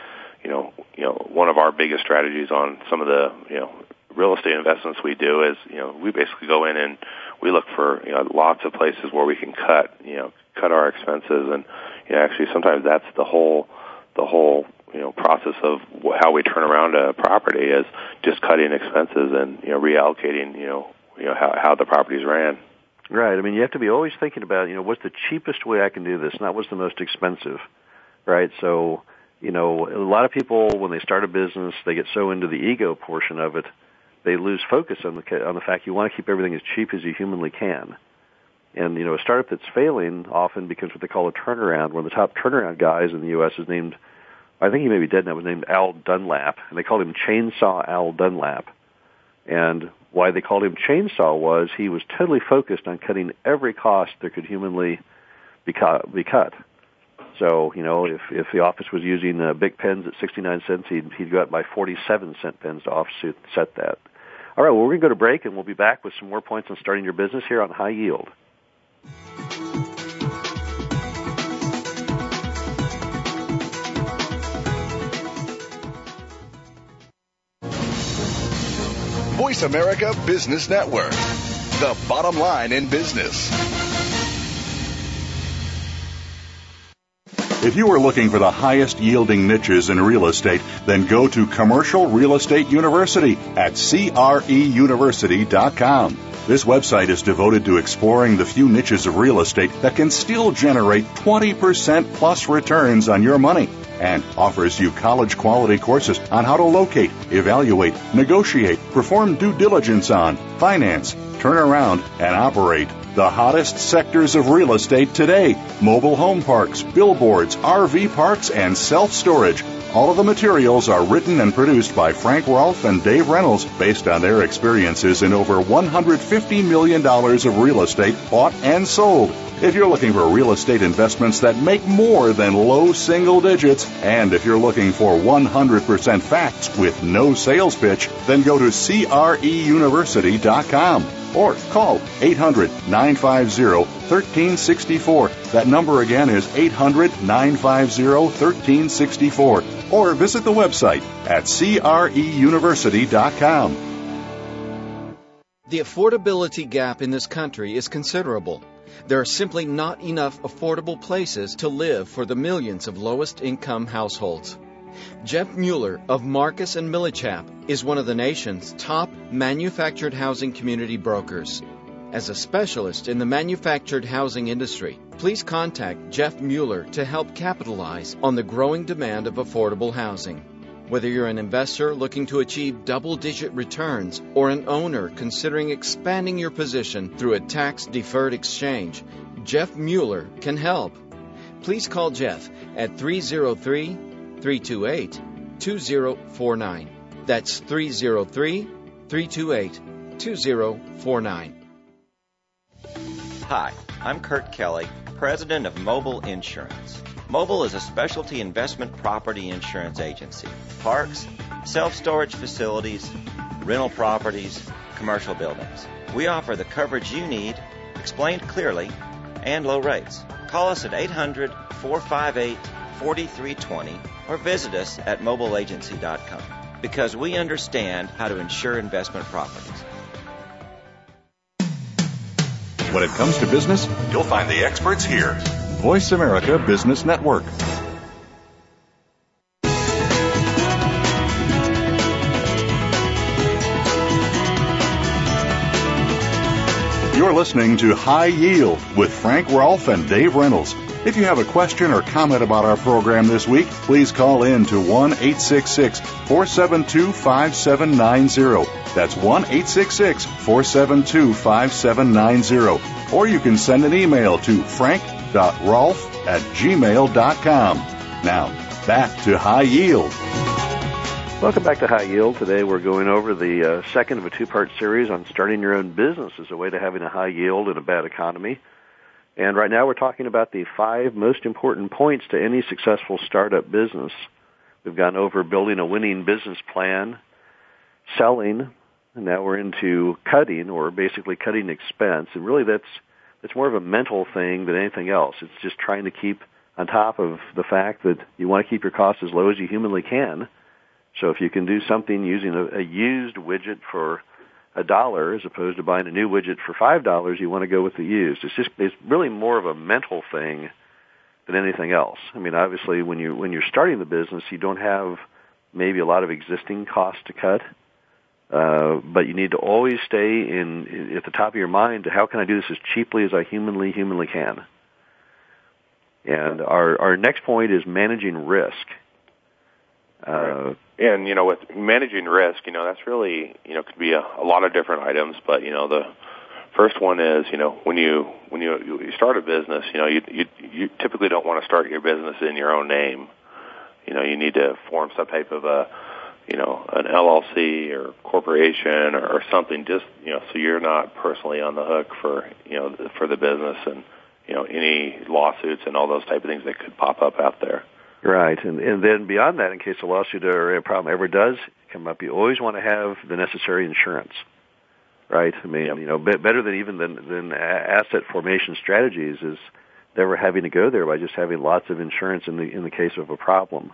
you know, you know, one of our biggest strategies on some of the, you know, real estate investments we do is, you know, we basically go in and we look for, you know, lots of places where we can cut, you know, cut our expenses. And, you know, actually sometimes that's the whole, the whole, you know, process of how we turn around a property is just cutting expenses and, you know, reallocating, you know, you know, how, how the properties ran. Right. I mean, you have to be always thinking about, you know, what's the cheapest way I can do this, not what's the most expensive, right? So, you know, a lot of people, when they start a business, they get so into the ego portion of it, they lose focus on the on the fact you want to keep everything as cheap as you humanly can. And, you know, a startup that's failing often becomes what they call a turnaround. One of the top turnaround guys in the U S is named, I think he may be dead now, was named Al Dunlap, and they called him Chainsaw Al Dunlap. And why they called him Chainsaw was he was totally focused on cutting every cost that could humanly be cut. Be cut. So, you know, if, if the office was using uh, big pens at sixty-nine cents, he'd, he'd go out and buy forty-seven cent pens to offset that. All right, well, we're going to go to break, and we'll be back with some more points on starting your business here on High Yield. Voice America Business Network, the bottom line in business. If you are looking for the highest yielding niches in real estate, then go to Commercial Real Estate University at C R E University dot com. This website is devoted to exploring the few niches of real estate that can still generate twenty percent plus returns on your money, and offers you college quality courses on how to locate, evaluate, negotiate, perform due diligence on, finance, turn around, and operate the hottest sectors of real estate today: mobile home parks, billboards, R V parks, and self-storage. All of the materials are written and produced by Frank Rolfe and Dave Reynolds based on their experiences in over one hundred fifty million dollars of real estate bought and sold. If you're looking for real estate investments that make more than low single digits, and if you're looking for one hundred percent facts with no sales pitch, then go to C R E University dot com or call eight hundred, nine five zero, one three six four. That number again is eight hundred, nine five zero, one three six four. Or visit the website at C R E University dot com. The affordability gap in this country is considerable. There are simply not enough affordable places to live for the millions of lowest-income households. Jeff Mueller of Marcus and Millichap is one of the nation's top manufactured housing community brokers. As a specialist in the manufactured housing industry, please contact Jeff Mueller to help capitalize on the growing demand of affordable housing. Whether you're an investor looking to achieve double-digit returns or an owner considering expanding your position through a tax-deferred exchange, Jeff Mueller can help. Please call Jeff at three oh three, three two eight, two oh four nine. That's three oh three, three two eight, two oh four nine. Hi, I'm Kurt Kelly, president of Mobile Insurance. Mobile is a specialty investment property insurance agency. Parks, self-storage facilities, rental properties, commercial buildings. We offer the coverage you need, explained clearly, and low rates. Call us at eight hundred, four five eight, four three two zero or visit us at mobile agency dot com because we understand how to insure investment properties. When it comes to business, you'll find the experts here. Voice America Business Network. You're listening to High Yield with Frank Rolfe and Dave Reynolds. If you have a question or comment about our program this week, please call in to one eight six six, four seven two, five seven nine zero. That's one eight six six, four seven two, five seven nine zero. Or you can send an email to frank dot rolfe at gmail dot com. Now, back to High Yield. Welcome back to High Yield. Today we're going over the uh, second of a two-part series on starting your own business as a way to having a high yield in a bad economy. And right now we're talking about the five most important points to any successful startup business. We've gone over building a winning business plan, selling, and now we're into cutting, or basically cutting expense. And really that's it's more of a mental thing than anything else. It's just trying to keep on top of the fact that you want to keep your costs as low as you humanly can. So if you can do something using a, a used widget for a dollar as opposed to buying a new widget for five dollars, you want to go with the used. It's just it's really more of a mental thing than anything else. I mean, obviously, when you when you're starting the business, you don't have maybe a lot of existing costs to cut. Uh, but you need to always stay in, in at the top of your mind, how can I do this as cheaply as I humanly, humanly can? And our, our next point is managing risk. Uh, right. And, you know, with managing risk, you know, that's really, you know, could be a, a lot of different items. But, you know, the first one is, you know, when you when you, you start a business, you know, you, you you typically don't want to start your business in your own name. You know, you need to form some type of a, you know, an L L C or corporation or, or something, just, you know, so you're not personally on the hook for, you know, for the business and, you know, any lawsuits and all those type of things that could pop up out there. Right. And, and then beyond that, in case a lawsuit or a problem ever does come up, you always want to have the necessary insurance, right? I mean, yep. you know, be, better than even than, than asset formation strategies is never having to go there by just having lots of insurance in the in the case of a problem.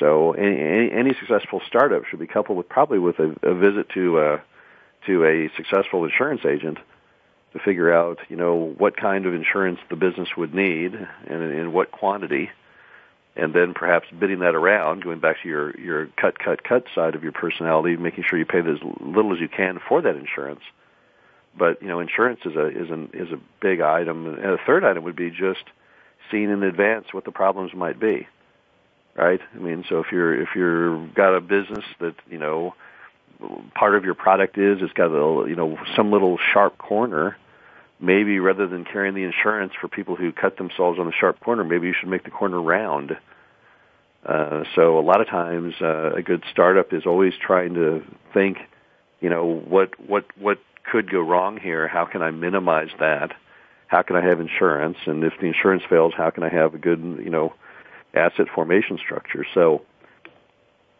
So any, any successful startup should be coupled with probably with a, a visit to uh, to a successful insurance agent to figure out, you know, what kind of insurance the business would need and in what quantity, and then perhaps bidding that around, going back to your, your cut, cut, cut side of your personality, making sure you pay as little as you can for that insurance. But, you know, insurance is a is an, is a big item. And a third item would be just seeing in advance what the problems might be. Right? I mean, so if you're, if you've got a business that, you know, part of your product is, it's got a, you know, some little sharp corner, maybe rather than carrying the insurance for people who cut themselves on the sharp corner, maybe you should make the corner round. Uh, so a lot of times, uh, a good startup is always trying to think, you know, what, what, what could go wrong here? How can I minimize that? How can I have insurance? And if the insurance fails, how can I have a good, you know, asset formation structure. So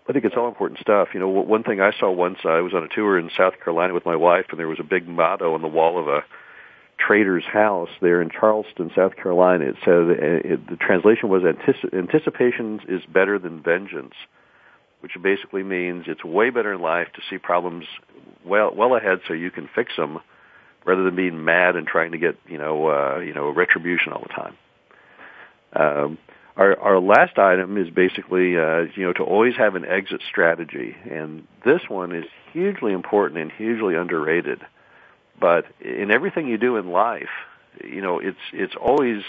I think it's all important stuff. You know, one thing I saw once, I was on a tour in South Carolina with my wife, and there was a big motto on the wall of a trader's house there in Charleston, South Carolina. It said, it, the translation was, anticipation is better than vengeance, which basically means it's way better in life to see problems well well ahead so you can fix them, rather than being mad and trying to get you know uh, you know retribution all the time. Um, our our last item is basically uh, you know to always have an exit strategy, and this one is hugely important and hugely underrated. But in everything you do in life, you know it's it's always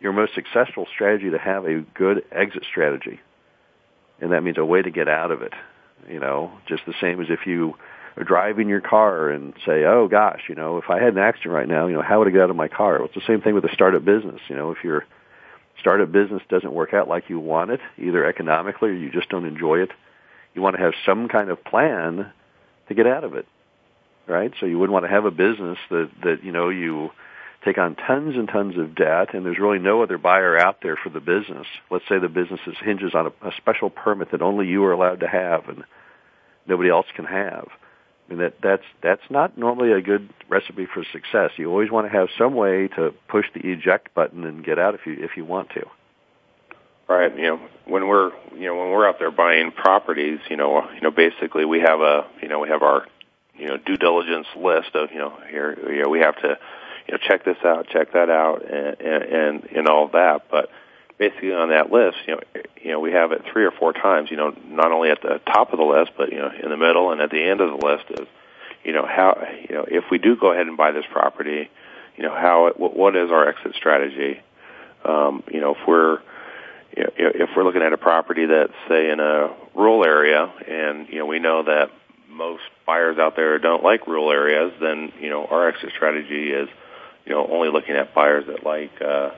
your most successful strategy to have a good exit strategy, and that means a way to get out of it. You know, just the same as if you are driving your car and say, "Oh gosh, you know, if I had an accident right now, you know, how would I get out of my car?" Well, it's the same thing with a startup business. You know, if your startup business doesn't work out like you want it, either economically or you just don't enjoy it, you want to have some kind of plan to get out of it, right? So you wouldn't want to have a business that that you know you take on tons and tons of debt, and there's really no other buyer out there for the business. Let's say the business is, hinges on a, a special permit that only you are allowed to have and nobody else can have. I mean, that, that's that's not normally a good recipe for success. You always want to have some way to push the eject button and get out if you if you want to. Right. You know, when we're you know when we're out there buying properties, you know, you know, basically we have a you know we have our you know due diligence list of you know here you know we have to. You know, check this out, check that out, and, and and all that. But basically, on that list, you know, you know, we have it three or four times. You know, not only at the top of the list, but you know, in the middle and at the end of the list is, you know, how you know if we do go ahead and buy this property, you know, how it, what is our exit strategy? Um, you know, if we're you know, if we're looking at a property that's say in a rural area, and you know, we know that most buyers out there don't like rural areas, then you know, our exit strategy is, you know, only looking at buyers that like, uh,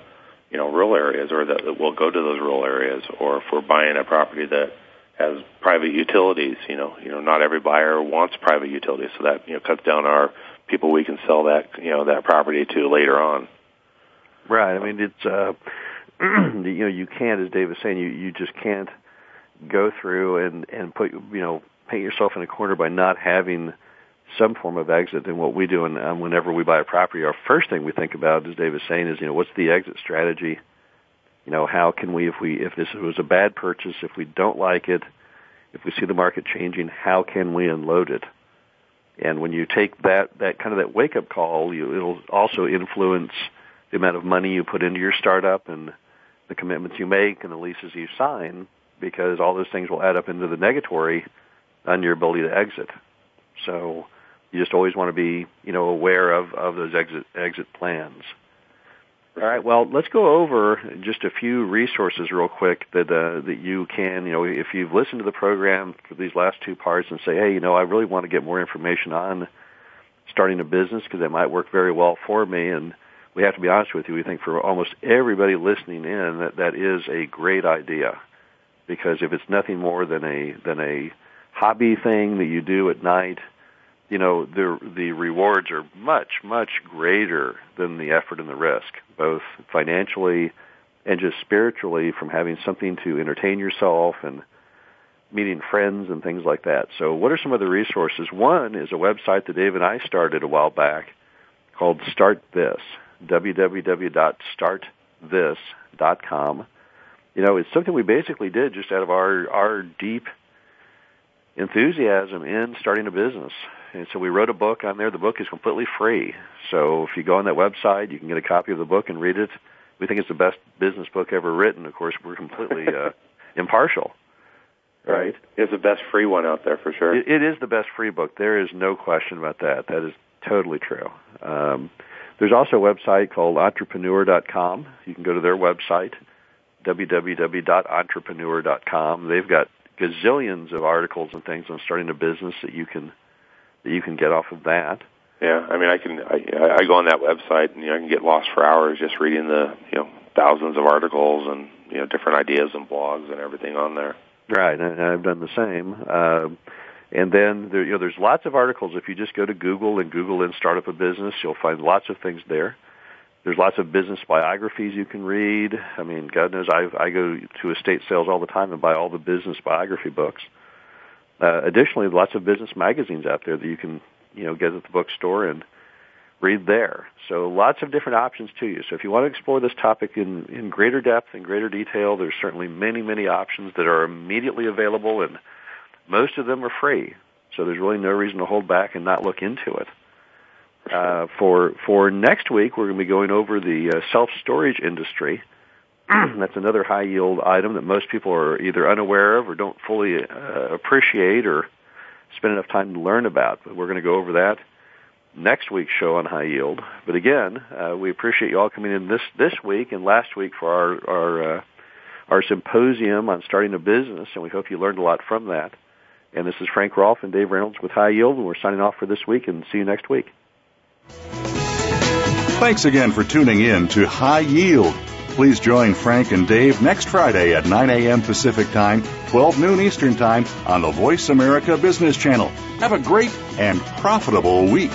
you know, rural areas or that, that will go to those rural areas. Or if we're buying a property that has private utilities, you know, you know, not every buyer wants private utilities, so that, you know, cuts down our people we can sell that, you know, that property to later on. Right. I mean, it's, uh, you know, you can't, as Dave was saying, you, you just can't go through and, and put, you know, paint yourself in a corner by not having some form of exit. And what we do, and um, whenever we buy a property, our first thing we think about, as Dave is saying, is you know what's the exit strategy? You know, how can we, if we, if this was a bad purchase, if we don't like it, if we see the market changing, how can we unload it? And when you take that that kind of that wake up call, you, it'll also influence the amount of money you put into your startup and the commitments you make and the leases you sign, because all those things will add up into the negatory on your ability to exit. So you just always want to be, you know, aware of, of those exit exit plans. All right. Well, let's go over just a few resources real quick that uh, that you can, you know, if you've listened to the program for these last two parts and say, hey, you know, I really want to get more information on starting a business because it might work very well for me. And we have to be honest with you, we think for almost everybody listening in that that is a great idea, because if it's nothing more than a than a hobby thing that you do at night, you know, the the rewards are much, much greater than the effort and the risk, both financially and just spiritually, from having something to entertain yourself and meeting friends and things like that. So what are some other resources? One is a website that Dave and I started a while back called Start This, w w w dot start this dot com. You know, it's something we basically did just out of our, our deep enthusiasm in starting a business. And so we wrote a book on there. The book is completely free. So if you go on that website, you can get a copy of the book and read it. We think it's the best business book ever written. Of course, we're completely uh, impartial. Right? It's the best free one out there for sure. It, it is the best free book. There is no question about that. That is totally true. Um, there's also a website called Entrepreneur dot com. You can go to their website, w w w dot entrepreneur dot com. They've got gazillions of articles and things on starting a business that you can that you can get off of that. Yeah, I mean, I can I, I go on that website and you know, I can get lost for hours just reading the you know thousands of articles and you know different ideas and blogs and everything on there. Right, and I've done the same. Uh, and then there, you know, there's lots of articles. If you just go to Google and Google and start up a business, you'll find lots of things there. There's lots of business biographies you can read. I mean, God knows I, I go to estate sales all the time and buy all the business biography books. Uh, additionally, lots of business magazines out there that you can, you know, get at the bookstore and read there. So lots of different options to you. So if you want to explore this topic in, in greater depth and greater detail, there's certainly many, many options that are immediately available, and most of them are free. So there's really no reason to hold back and not look into it. Uh, for for next week, we're going to be going over the uh, self-storage industry. That's another high-yield item that most people are either unaware of or don't fully uh, appreciate or spend enough time to learn about. But we're going to go over that next week's show on high yield. But again, uh, we appreciate you all coming in this, this week and last week for our our, uh, our symposium on starting a business, and we hope you learned a lot from that. And this is Frank Rolfe and Dave Reynolds with High Yield, and we're signing off for this week, and see you next week. Thanks again for tuning in to High Yield. Please join Frank and Dave next Friday at nine a.m. Pacific Time, twelve noon Eastern Time on the Voice America Business Channel. Have a great and profitable week.